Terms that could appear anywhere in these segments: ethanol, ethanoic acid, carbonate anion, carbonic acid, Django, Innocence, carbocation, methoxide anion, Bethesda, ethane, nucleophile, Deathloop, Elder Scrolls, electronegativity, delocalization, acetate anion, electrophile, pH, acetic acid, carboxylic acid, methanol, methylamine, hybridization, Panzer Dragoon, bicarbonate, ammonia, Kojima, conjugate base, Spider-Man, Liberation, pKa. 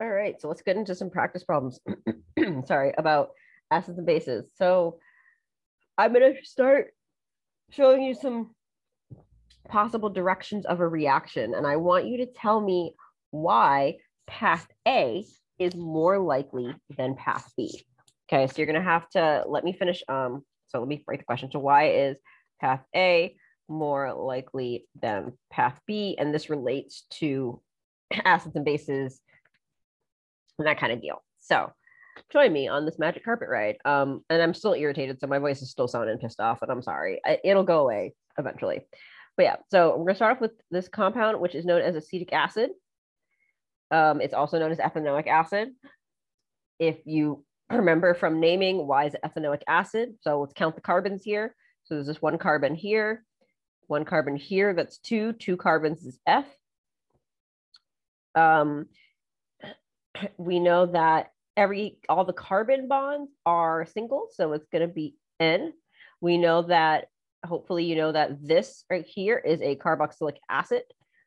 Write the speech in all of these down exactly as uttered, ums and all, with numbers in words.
All right, so let's get into some practice problems, sorry, about acids and bases. So I'm gonna start showing you some possible directions of a reaction. And I want you to tell me why path A is more likely than path B. Okay, so you're gonna have to let me finish. Um, so let me break the question. So why is path A more likely than path B? And this relates to acids and bases and that kind of deal. So join me on this magic carpet ride. Um, and I'm still irritated, so my voice is still sounding pissed off, and I'm sorry. I, it'll go away eventually. But yeah, so we're gonna start off with this compound, which is known as acetic acid. Um, it's also known as ethanoic acid. If you remember from naming, why is it ethanoic acid? So let's count the carbons here. So there's this one carbon here, one carbon here, that's two, two carbons is F. Um, we know that every, all the carbon bonds are single, so it's gonna be N. We know that, hopefully you know that this right here is a carboxylic acid.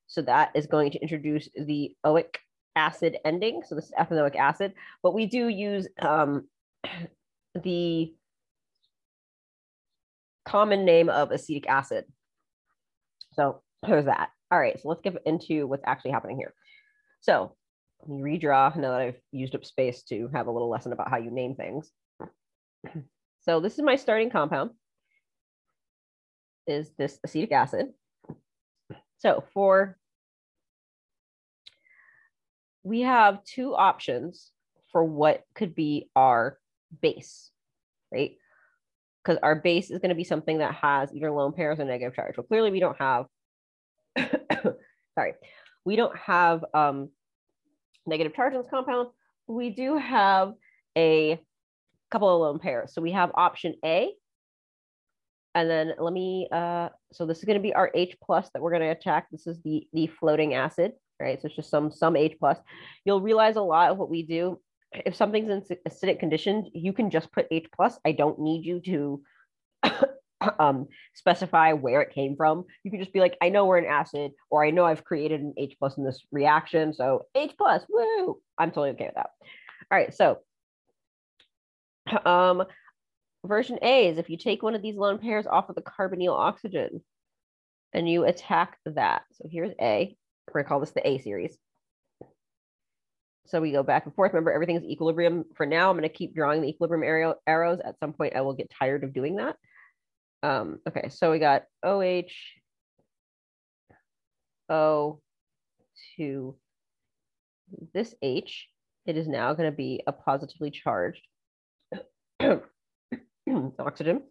So that is going to introduce the oic acid ending. So this is ethanoic acid, but we do use um, the common name of acetic acid. So there's that. All right, so let's get into what's actually happening here. So let me redraw now that I've used up space to have a little lesson about how you name things. So this is my starting compound, is this acetic acid. So for, we have two options for what could be our base, right? Because our base is going to be something that has either lone pairs or negative charge. Well, clearly we don't have, sorry, we don't have um, negative charge on this compound. We do have a couple of lone pairs. So we have option A. And then let me, uh, so this is going to be our H plus that we're going to attack. This is the, the floating acid, right? So it's just some, some H plus. You'll realize a lot of what we do. If something's in acidic condition, you can just put H plus. I don't need you to um, specify where it came from. You can just be like, I know we're an acid, or I know I've created an H plus in this reaction. So H plus, woo! I'm totally okay with that. All right, so. Um, Version A is if you take one of these lone pairs off of the carbonyl oxygen and you attack that. So here's A. We're going to call this the A series. So we go back and forth. Remember, everything's equilibrium for now. I'm going to keep drawing the equilibrium arrow, arrows. At some point, I will get tired of doing that. Um, okay, so we got OH, O to this H. It is now going to be a positively charged oxygen.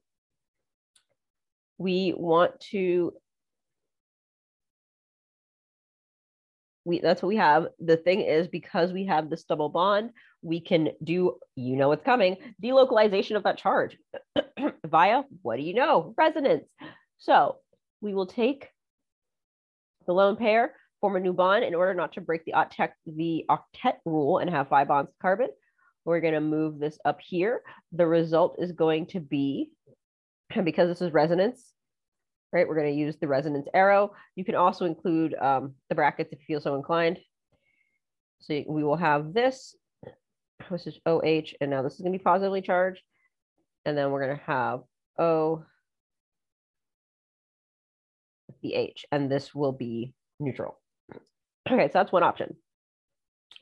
We want to, we, that's what we have. The thing is, because we have this double bond, we can do, you know what's coming, delocalization of that charge via, what do you know, resonance. So we will take the lone pair, form a new bond in order not to break the octet, the octet rule and have five bonds to carbon. We're going to move this up here. The result is going to be, because this is resonance, right? We're going to use the resonance arrow. You can also include um, the brackets if you feel so inclined. So we will have this, which is OH, and now this is going to be positively charged. And then we're going to have O with the H, and this will be neutral. Okay, so that's one option.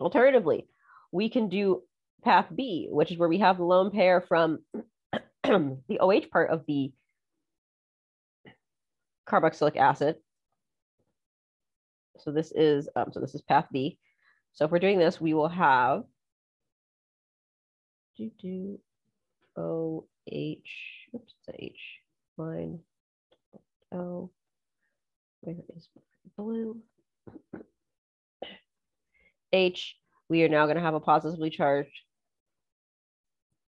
Alternatively, we can do path B, which is where we have the lone pair from the OH part of the carboxylic acid. So this is um, so this is path B. So if we're doing this, we will have do do OH, oops, it's a H line. O, where is blue? H. We are now going to have a positively charged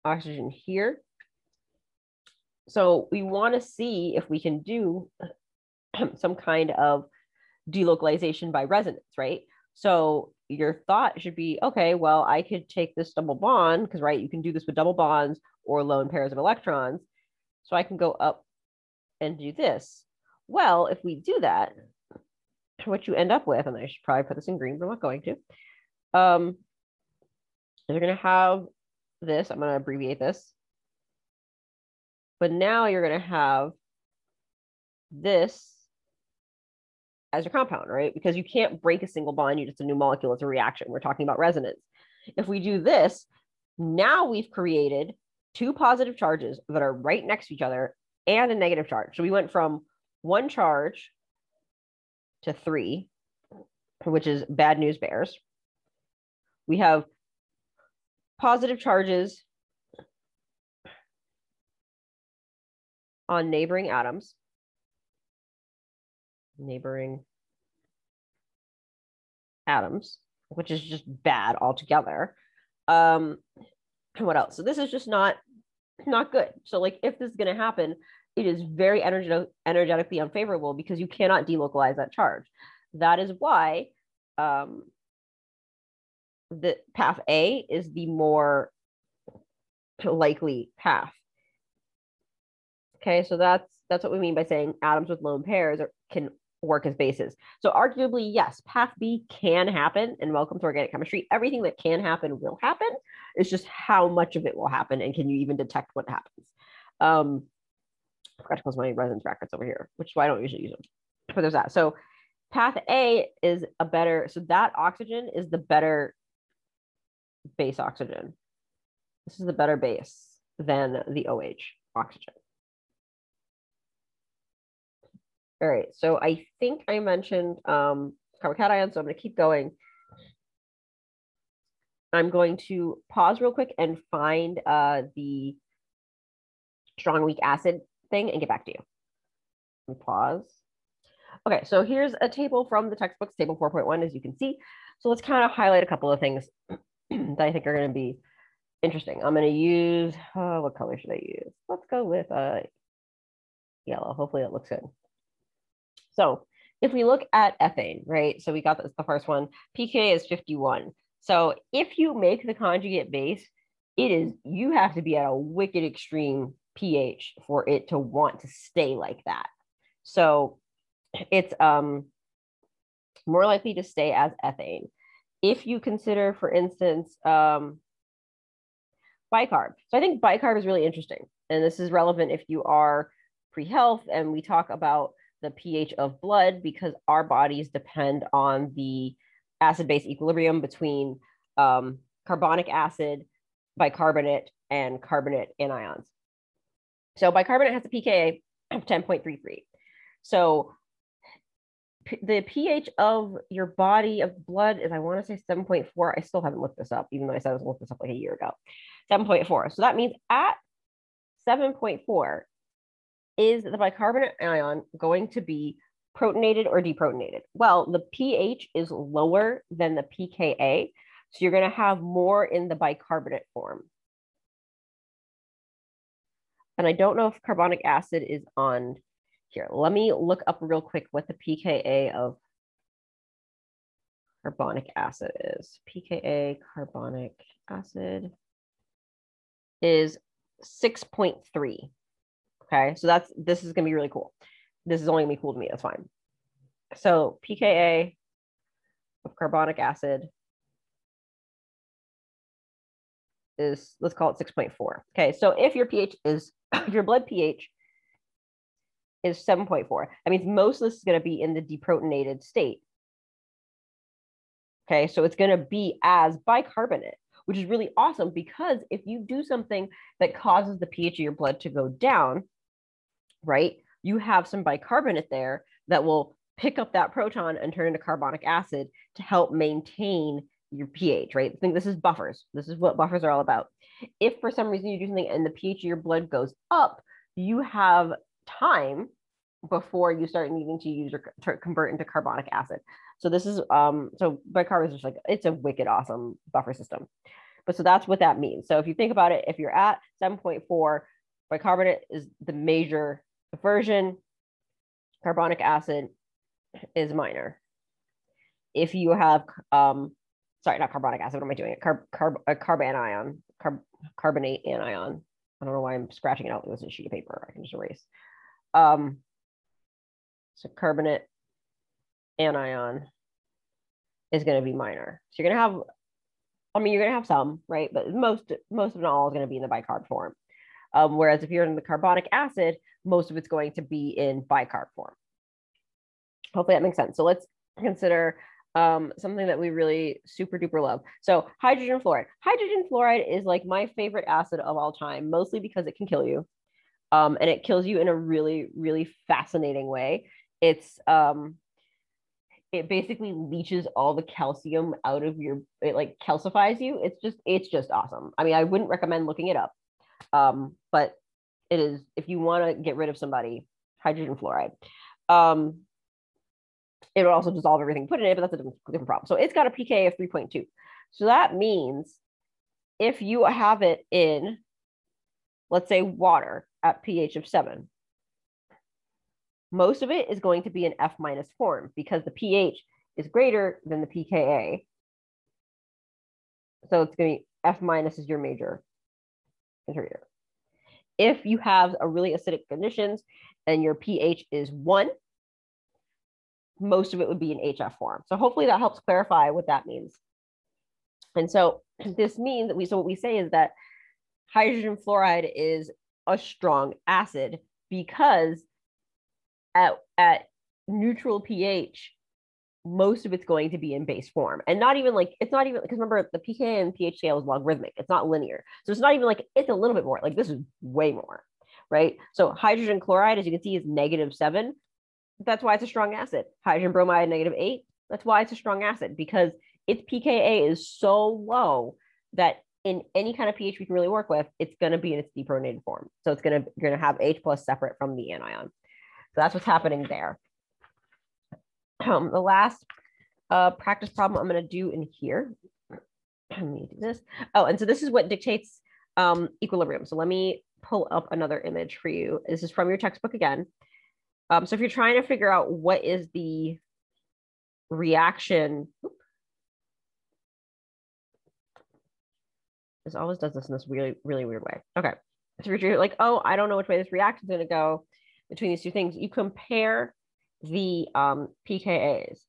oxygen here. So we want to see if we can do some kind of delocalization by resonance, right? So your thought should be, okay, well, I could take this double bond, because right, you can do this with double bonds or lone pairs of electrons. So I can go up and do this. Well, if we do that, what you end up with, and I should probably put this in green, but I'm not going to, um, So you're going to have this. I'm going to abbreviate this. But now you're going to have this as your compound, right? Because you can't break a single bond. You just a new molecule. It's a reaction. We're talking about resonance. If we do this, now we've created two positive charges that are right next to each other and a negative charge. So we went from one charge to three, which is bad news bears. We have positive charges on neighboring atoms, neighboring atoms, which is just bad altogether. Um, and what else? So this is just not, not good. So like if this is going to happen, it is very energetic, energetically unfavorable because you cannot delocalize that charge. That is why um, the path A is the more likely path. Okay, so that's that's what we mean by saying atoms with lone pairs are, can work as bases. So arguably, yes, path B can happen, and welcome to organic chemistry. Everything that can happen will happen. It's just how much of it will happen, and can you even detect what happens? Um, I forgot to close my resonance brackets over here, which is why I don't usually use them. But there's that. So path A is a better, so that oxygen is the better base oxygen. This is the better base than the O H oxygen. All right, so I think I mentioned um, carbocation, so I'm going to keep going. I'm going to pause real quick and find uh, the strong weak acid thing and get back to you. And pause. Okay, so here's a table from the textbooks, table four point one, as you can see. So let's kind of highlight a couple of things that I think are going to be interesting. I'm going to use, uh, what color should I use? Let's go with uh, yellow. Hopefully that looks good. So if we look at ethane, right? So we got this, the first one, pKa is fifty-one. So if you make the conjugate base, it is, you have to be at a wicked extreme pH for it to want to stay like that. So it's um, more likely to stay as ethane. If you consider, for instance, um, bicarb. So I think bicarb is really interesting. And this is relevant if you are pre-health and we talk about the pH of blood, because our bodies depend on the acid-base equilibrium between um, carbonic acid, bicarbonate, and carbonate anions. So bicarbonate has a pKa of ten point three three. So the pH of your body of blood is, I want to say seven point four. I still haven't looked this up, even though I said I was looking this up like a year ago. seven point four. So that means at seven point four, is the bicarbonate ion going to be protonated or deprotonated? Well, the pH is lower than the pKa, so you're going to have more in the bicarbonate form. And I don't know if carbonic acid is on here. Let me look up real quick what the pKa of carbonic acid is. pKa carbonic acid is six point three. Okay, so that's, this is gonna be really cool. This is only gonna be cool to me, that's fine. So pKa of carbonic acid is, let's call it six point four. Okay, so if your pH is, if your blood pH is seven point four, that means most of this is gonna be in the deprotonated state. Okay, so it's gonna be as bicarbonate, which is really awesome because if you do something that causes the pH of your blood to go down, right, you have some bicarbonate there that will pick up that proton and turn into carbonic acid to help maintain your pH, right? I think this is buffers. This is what buffers are all about. If for some reason you do something and the pH of your blood goes up, you have time before you start needing to use or convert into carbonic acid. So this is, um, so bicarb is just like, it's a wicked awesome buffer system. But so that's what that means. So if you think about it, if you're at seven point four, bicarbonate is the major version, carbonic acid is minor. If you have, um, sorry, not carbonic acid, what am I doing? Carb, carb, a carb anion, carb, carbonate anion. I don't know why I'm scratching it out. It was a sheet of paper, I can just erase. Um, so carbonate anion is going to be minor. So you're going to have I mean, you're going to have some, right? But most, most of it all is going to be in the bicarb form. Um, whereas if you're in the carbonic acid, most of it's going to be in bicarb form. Hopefully that makes sense. So let's consider um, something that we really super duper love. So hydrogen fluoride. Hydrogen fluoride is like my favorite acid of all time, mostly because it can kill you. Um, and it kills you in a really, really fascinating way. It's, um, it basically leaches all the calcium out of your, it like calcifies you. It's just, it's just awesome. I mean, I wouldn't recommend looking it up, um, but it is, if you want to get rid of somebody, hydrogen fluoride. Um, it will also dissolve everything put in it, but that's a different, different problem. So it's got a pK of three point two. So that means if you have it in, let's say, water at pH of seven, most of it is going to be an F minus form because the pH is greater than the pKa. So it's going to be F minus is your major contributor. If you have a really acidic conditions and your pH is one, most of it would be an H F form. So hopefully that helps clarify what that means. And so this means that we, so what we say is that hydrogen fluoride is a strong acid because at, at neutral pH, most of it's going to be in base form. And not even like, it's not even, because remember the pKa and pH scale is logarithmic, it's not linear. So it's not even like, it's a little bit more, like this is way more, right? So hydrogen chloride, as you can see, is negative seven. That's why it's a strong acid. Hydrogen bromide, negative eight. That's why it's a strong acid, because its pKa is so low that in any kind of pH we can really work with, it's going to be in its deprotonated form. So it's going to, you're going to have H plus separate from the anion. So that's what's happening there. Um, the last uh, practice problem I'm going to do in here. Let me do this. Oh, and so this is what dictates um, equilibrium. So let me pull up another image for you. This is from your textbook again. Um, so if you're trying to figure out what is the reaction, oops, this always does this in this really, really weird way. Okay. So if you're like, oh, I don't know which way this reaction is going to go between these two things, you compare the um, pKa's.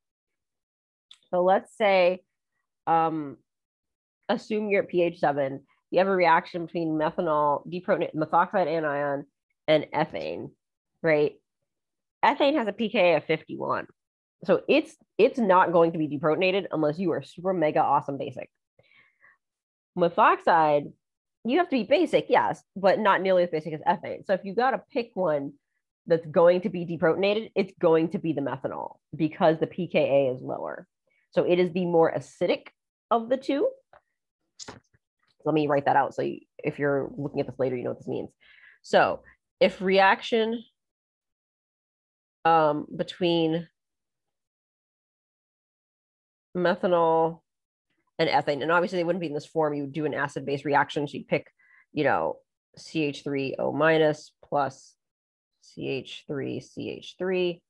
So let's say, um, assume you're at pH seven, you have a reaction between methanol, deprotonate, methoxide anion, and ethane, right? Ethane has a pKa of fifty-one. So it's, it's not going to be deprotonated unless you are super mega awesome basic. Methoxide, you have to be basic, yes, but not nearly as basic as ethane. So if you got to pick one that's going to be deprotonated, it's going to be the methanol because the pKa is lower. So it is the more acidic of the two. Let me write that out. So you, if you're looking at this later, you know what this means. So if reaction um, between methanol and ethane, and obviously they wouldn't be in this form, you would do an acid-base reaction, so you'd pick, you know, C H three O minus plus C H three C H three,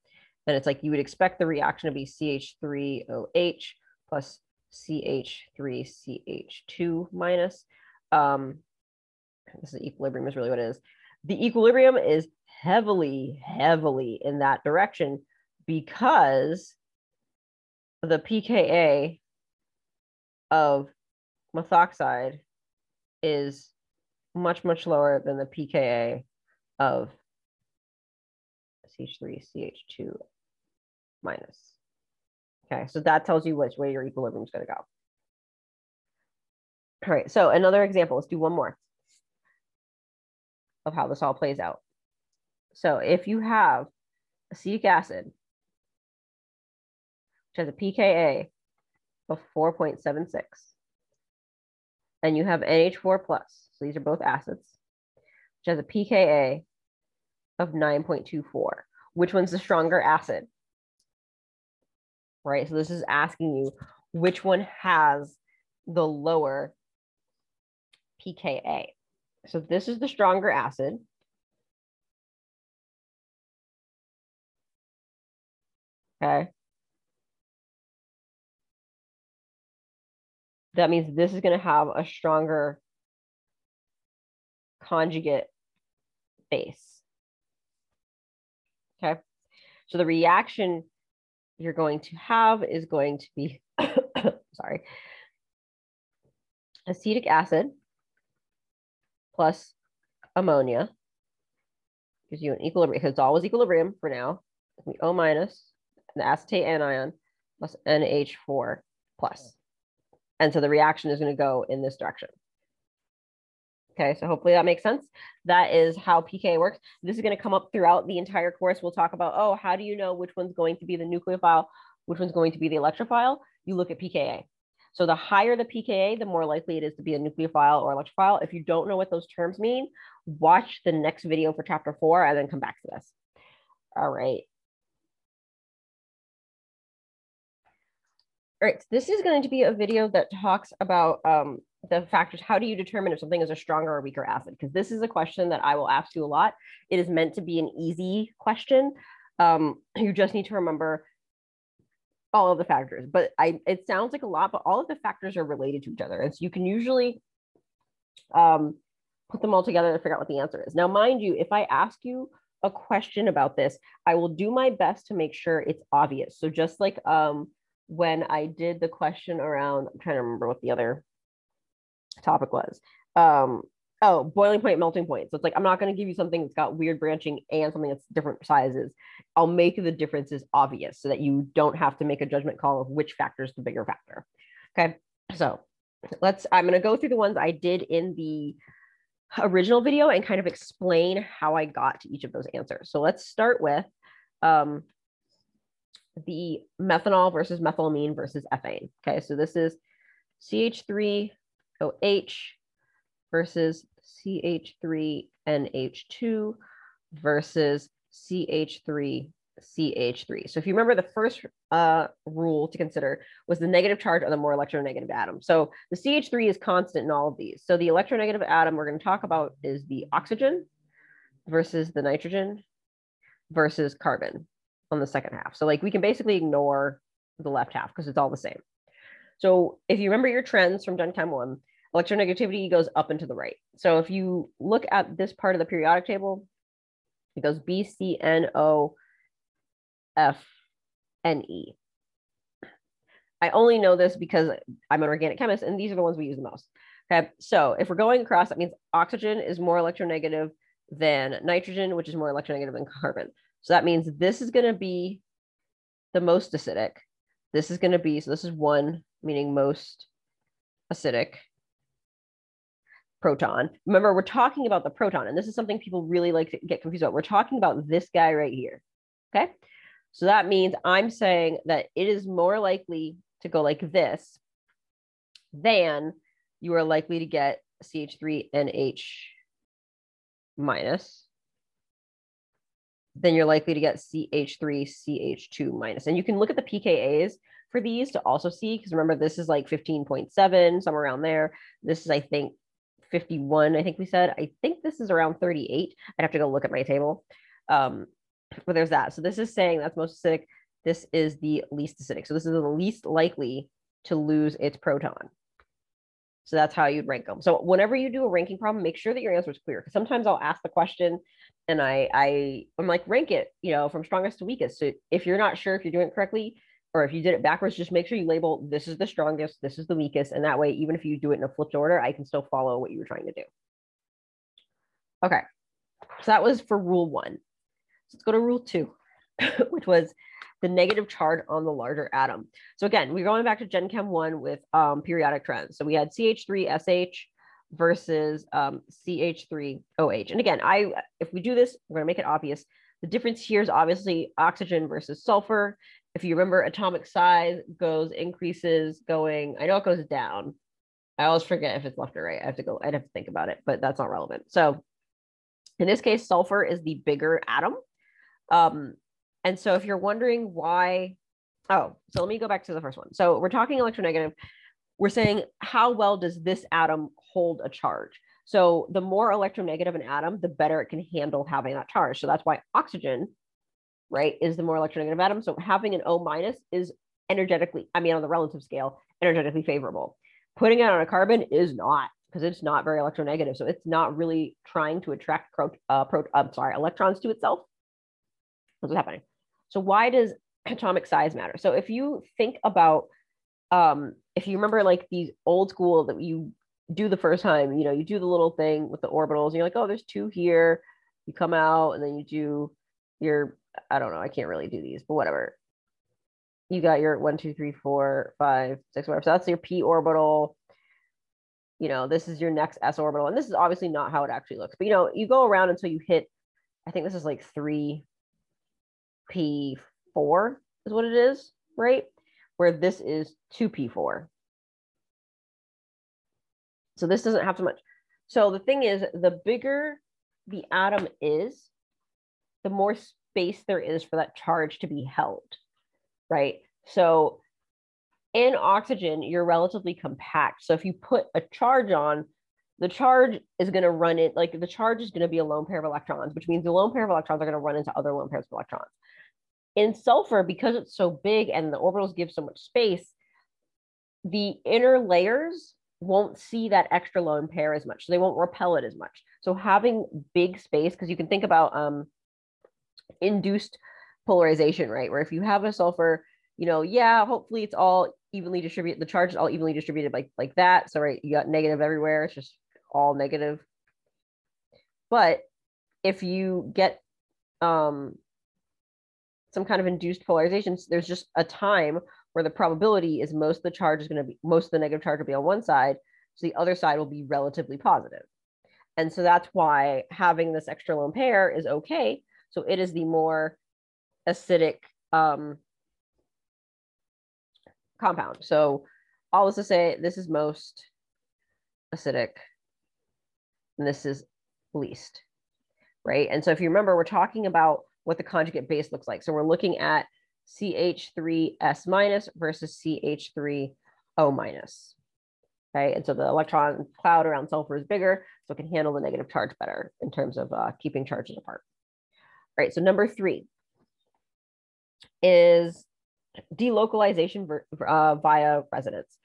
and it's like you would expect the reaction to be C H three O H plus C H three C H two minus. Um, this is equilibrium is really what it is. The equilibrium is heavily, heavily in that direction because the pKa of methoxide is much, much lower than the pKa of C H three C H two minus. Okay, so that tells you which way your equilibrium is going to go. All right, so another example, let's do one more of how this all plays out. So if you have acetic acid, which has a pKa of four point seven six, and you have N H four plus, so these are both acids, which has a pKa of nine point two four. Which one's the stronger acid? Right, so this is asking you which one has the lower pKa. So this is the stronger acid. Okay. That means this is going to have a stronger conjugate base. Okay. So the reaction you're going to have is going to be, sorry, acetic acid plus ammonia gives you an equilibrium, because it's always equilibrium for now. It's O minus, and the acetate anion plus N H four plus. And so the reaction is going to go in this direction. Okay, so hopefully that makes sense. That is how pKa works. This is going to come up throughout the entire course. We'll talk about, oh, how do you know which one's going to be the nucleophile, which one's going to be the electrophile? You look at pKa. So the higher the pKa, the more likely it is to be a nucleophile or electrophile. If you don't know what those terms mean, watch the next video for chapter four and then come back to this. All right. All right, so this is going to be a video that talks about um, the factors. How do you determine if something is a stronger or weaker acid? Because this is a question that I will ask you a lot. It is meant to be an easy question. Um, you just need to remember all of the factors. But I, it sounds like a lot, but all of the factors are related to each other. And so you can usually um, put them all together to figure out what the answer is. Now, mind you, if I ask you a question about this, I will do my best to make sure it's obvious. So just like um, when I did the question around, I'm trying to remember what the other topic was. Um, oh, boiling point, melting point. So it's like, I'm not going to give you something that's got weird branching and something that's different sizes. I'll make the differences obvious so that you don't have to make a judgment call of which factor is the bigger factor. Okay, so let's, I'm going to go through the ones I did in the original video and kind of explain how I got to each of those answers. So let's start with, um, the methanol versus methylamine versus ethane. Okay, so this is C H three O H versus C H three N H two versus C H three C H three. So if you remember, the first uh, rule to consider was the negative charge on the more electronegative atom. So the C H three is constant in all of these. So the electronegative atom we're going to talk about is the oxygen versus the nitrogen versus carbon on the second half. So like we can basically ignore the left half because it's all the same. So if you remember your trends from DunChem one, electronegativity goes up and to the right. So if you look at this part of the periodic table, it goes B, C, N, O, F, N, E. I only know this because I'm an organic chemist and these are the ones we use the most. Okay, so if we're going across, that means oxygen is more electronegative than nitrogen, which is more electronegative than carbon. So that means this is going to be the most acidic. This is going to be, so this is one, meaning most acidic proton. Remember, we're talking about the proton, and this is something people really like to get confused about. We're talking about this guy right here, okay? So that means I'm saying that it is more likely to go like this than you are likely to get C H three N H minus. Then you're likely to get C H three C H two minus. And you can look at the pKa's for these to also see, because remember, this is like fifteen point seven, somewhere around there. This is, I think, fifty-one, I think we said. I think this is around thirty-eight. I'd have to go look at my table. Um, but there's that. So this is saying that's most acidic. This is the least acidic. So this is the least likely to lose its proton. So that's how you'd rank them. So whenever you do a ranking problem, make sure that your answer is clear. Because sometimes I'll ask the question and I, I, I'm like, rank it, you know, from strongest to weakest. So if you're not sure if you're doing it correctly, or if you did it backwards, just make sure you label, this is the strongest, this is the weakest. And that way, even if you do it in a flipped order, I can still follow what you were trying to do. Okay, so that was for rule one. So let's go to rule two, which was the negative charge on the larger atom. So again, we're going back to Gen Chem one with um, periodic trends. So we had C H three S H versus um, C H three O H. And again, I if we do this, we're gonna make it obvious. The difference here is obviously oxygen versus sulfur. If you remember, atomic size goes, increases, going, I know it goes down. I always forget if it's left or right. I have to go, I'd have to think about it, but that's not relevant. So in this case, sulfur is the bigger atom. Um, And so if you're wondering why, oh, so let me go back to the first one. So we're talking electronegative. We're saying, how well does this atom hold a charge? So the more electronegative an atom, the better it can handle having that charge. So that's why oxygen, right, is the more electronegative atom. So having an O minus is energetically, I mean, on the relative scale, energetically favorable. Putting it on a carbon is not, because it's not very electronegative. So it's not really trying to attract pro, uh, pro, I'm sorry, electrons to itself. That's what's happening. So why does atomic size matter? So if you think about, um, if you remember like these old school that you do the first time. You know, you do the little thing with the orbitals, and you're like, oh, there's two here. You come out, and then you do your, I don't know, I can't really do these, but whatever. You got your one, two, three, four, five, six, whatever. So that's your p orbital. You know, this is your next s orbital. And this is obviously not how it actually looks. But, you know, you go around until you hit, I think this is like three p four is what it is, right? Where this is two p four. So this doesn't have so much. So the thing is, the bigger the atom is, the more space there is for that charge to be held, right? So in oxygen, you're relatively compact. So if you put a charge on, the charge is going to run it, like the charge is going to be a lone pair of electrons, which means the lone pair of electrons are going to run into other lone pairs of electrons. In sulfur, because it's so big and the orbitals give so much space, the inner layers won't see that extra lone pair as much. So they won't repel it as much. So having big space, because you can think about um, induced polarization, right? Where if you have a sulfur, you know, yeah, hopefully it's all evenly distributed, the charge is all evenly distributed like, like that. So right, you got negative everywhere, it's just all negative. But if you get um, some kind of induced polarization, there's just a time where the probability is most of the charge is going to be, most of the negative charge will be on one side, so the other side will be relatively positive. And so that's why having this extra lone pair is okay. So it is the more acidic um, compound. So all this to say, this is most acidic, and this is least, right? And so if you remember, we're talking about what the conjugate base looks like. So we're looking at C H three S minus versus C H three O minus, right? And so the electron cloud around sulfur is bigger, so it can handle the negative charge better in terms of uh, keeping charges apart. All right, so number three is delocalization uh, via resonance.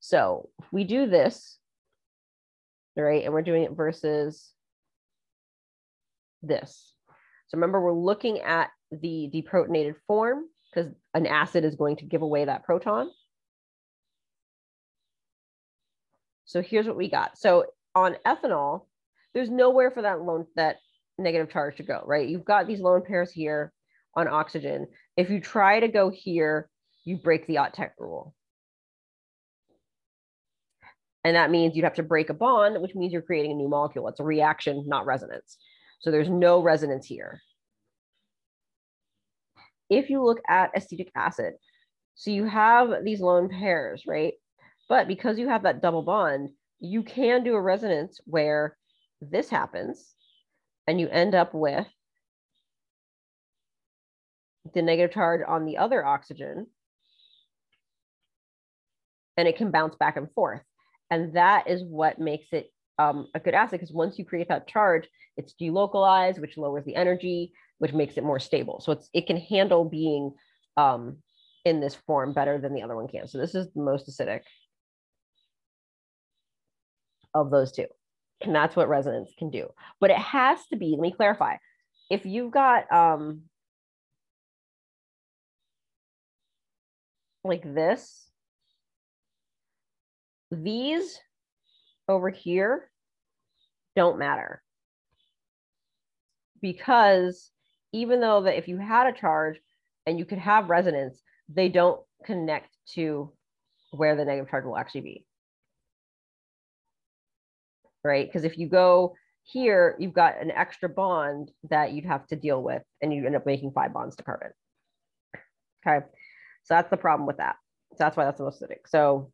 So if we do this, right, and we're doing it versus this. So remember, we're looking at the deprotonated form, because an acid is going to give away that proton. So here's what we got. So on ethanol, there's nowhere for that lone, that negative charge to go, right? You've got these lone pairs here on oxygen. If you try to go here, you break the octet rule. And that means you'd have to break a bond, which means you're creating a new molecule. It's a reaction, not resonance. So there's no resonance here. If you look at acetic acid, so you have these lone pairs, right? But because you have that double bond, you can do a resonance where this happens and you end up with the negative charge on the other oxygen, and it can bounce back and forth. And that is what makes it um, a good acid, because once you create that charge, it's delocalized, which lowers the energy, which makes it more stable. So it's, it can handle being um, in this form better than the other one can. So this is the most acidic of those two. And that's what resonance can do. But it has to be, let me clarify, if you've got um, like this, these over here don't matter, because even though that if you had a charge and you could have resonance, they don't connect to where the negative charge will actually be, right? Because if you go here, you've got an extra bond that you'd have to deal with, and you end up making five bonds to carbon. Okay, so that's the problem with that. So that's why that's the most acidic. So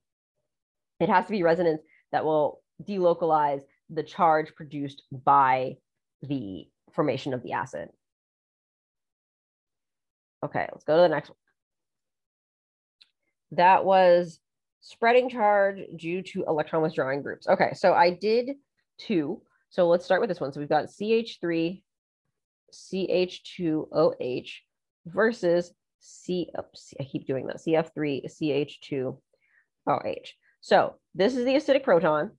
it has to be resonance that will delocalize the charge produced by the formation of the acid. Okay, let's go to the next one. That was spreading charge due to electron withdrawing groups. Okay, so I did two. So let's start with this one. So we've got C H three C H two O H versus C, oops, I keep doing that, C F three C H two O H. So this is the acidic proton.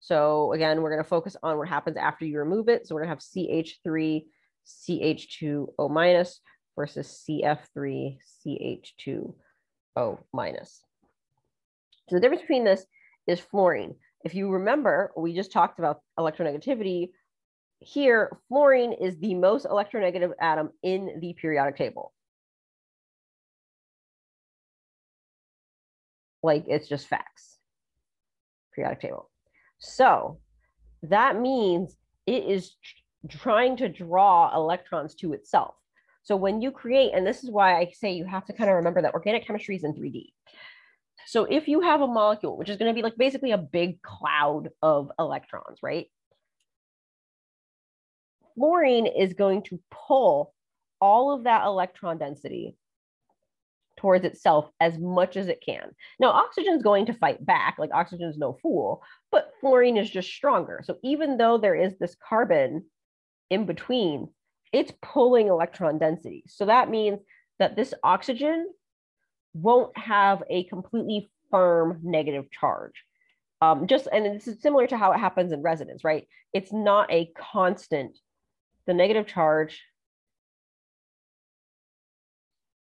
So again, we're going to focus on what happens after you remove it. So we're going to have C H three C H two O minus versus C F three C H two O O minus. So the difference between this is fluorine. If you remember, we just talked about electronegativity. Here, fluorine is the most electronegative atom in the periodic table. Like, it's just facts, periodic table. So that means it is trying to draw electrons to itself. So when you create, and this is why I say you have to kind of remember that organic chemistry is in three D. So if you have a molecule, which is going to be like basically a big cloud of electrons, right? Fluorine is going to pull all of that electron density towards itself as much as it can. Now, oxygen is going to fight back, like oxygen is no fool, but fluorine is just stronger. So even though there is this carbon in between, it's pulling electron density. So that means that this oxygen won't have a completely firm negative charge. Um, just, and this is similar to how it happens in resonance, right? It's not a constant, the negative charge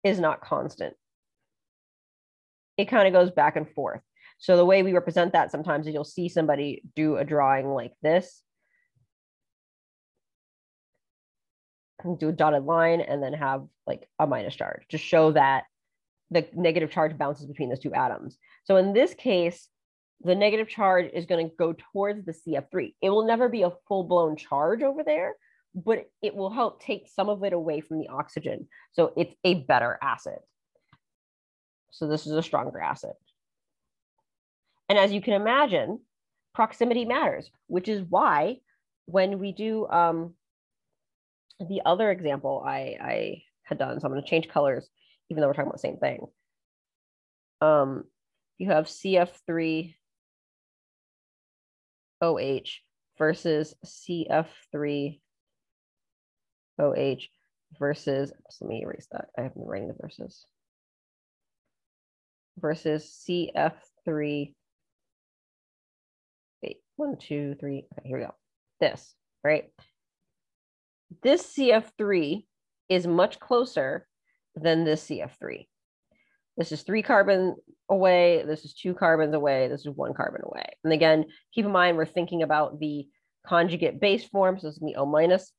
is not constant. It kind of goes back and forth. So the way we represent that sometimes is you'll see somebody do a drawing like this, and do a dotted line and then have like a minus charge to show that the negative charge bounces between those two atoms. So in this case, the negative charge is going to go towards the C F three. It will never be a full-blown charge over there, but it will help take some of it away from the oxygen. So it's a better acid. So this is a stronger acid. And as you can imagine, proximity matters, which is why when we do um, the other example I, I had done, so I'm going to change colors, even though we're talking about the same thing. Um, you have C F three O H versus C F three O H versus, let me erase that. I haven't been writing the verses. Versus C F three. Wait, one, two, three. Okay, here we go. This, right? This C F three is much closer than this C F three. This is three carbon away. This is two carbons away. This is one carbon away. And again, keep in mind, we're thinking about the conjugate base form. So it's going to be O minus.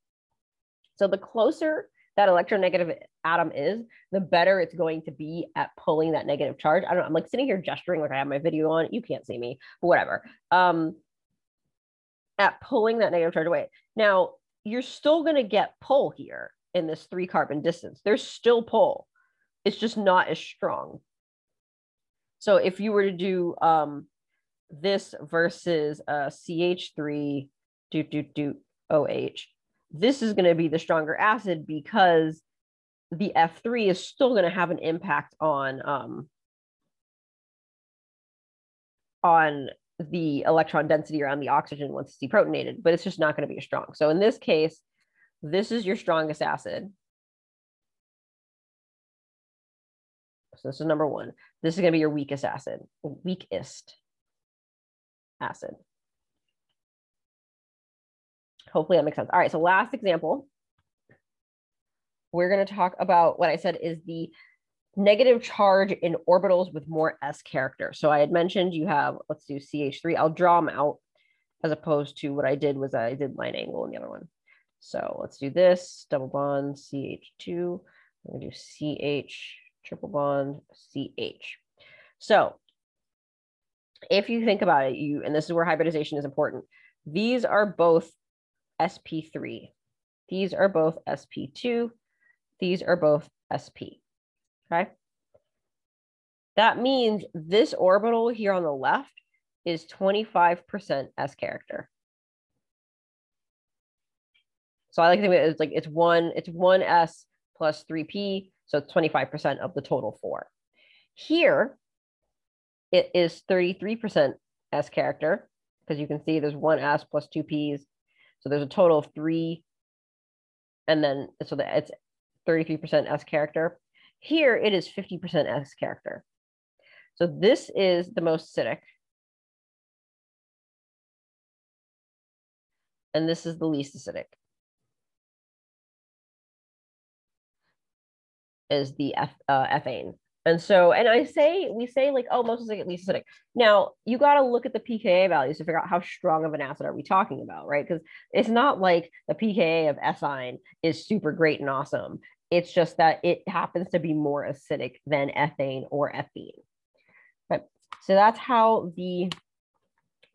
So the closer that electronegative atom is, the better it's going to be at pulling that negative charge. I don't know, I'm like sitting here gesturing like I have my video on. You can't see me, but whatever. Um, at pulling that negative charge away. Now, you're still going to get pull here in this three carbon distance. There's still pull. It's just not as strong. So if you were to do um, this versus uh, C H three, do, do, do, OH, this is going to be the stronger acid because the F three is still going to have an impact on, um, on the electron density around the oxygen once it's deprotonated, but it's just not going to be as strong. So in this case, this is your strongest acid. So this is number one. This is going to be your weakest acid, weakest acid. Hopefully that makes sense. All right, so last example, we're going to talk about what I said is the negative charge in orbitals with more S character. So I had mentioned you have, let's do C H three. I'll draw them out as opposed to what I did was I did line angle in the other one. So let's do this, double bond C H two. I'm going to do C H, triple bond C H. So if you think about it, you, and this is where hybridization is important. These are both S P three. These are both S P two. These are both S P. Okay. That means this orbital here on the left is twenty-five percent S character. So I like to think it's like it's one, it's one S plus three P, so twenty-five percent of the total four. Here it is thirty-three percent S character, because you can see there's one S plus two Ps. So there's a total of three, and then so that it's thirty-three percent S character. Here it is fifty percent S character. So this is the most acidic. And this is the least acidic. Is the F, uh, ethane. And so, and I say, we say like, oh, most acidic, least acidic. Now, you got to look at the pKa values to figure out how strong of an acid are we talking about, right? Because it's not like the pKa of ethine is super great and awesome. It's just that it happens to be more acidic than ethane or ethene. But, so that's how the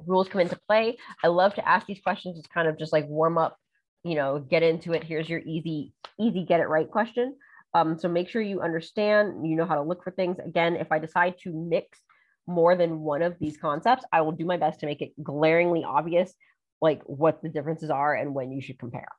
rules come into play. I love to ask these questions. It's kind of just like warm up, you know, get into it. Here's your easy, easy get it right question. Um, so make sure you understand, you know how to look for things. Again, if I decide to mix more than one of these concepts, I will do my best to make it glaringly obvious, like what the differences are and when you should compare.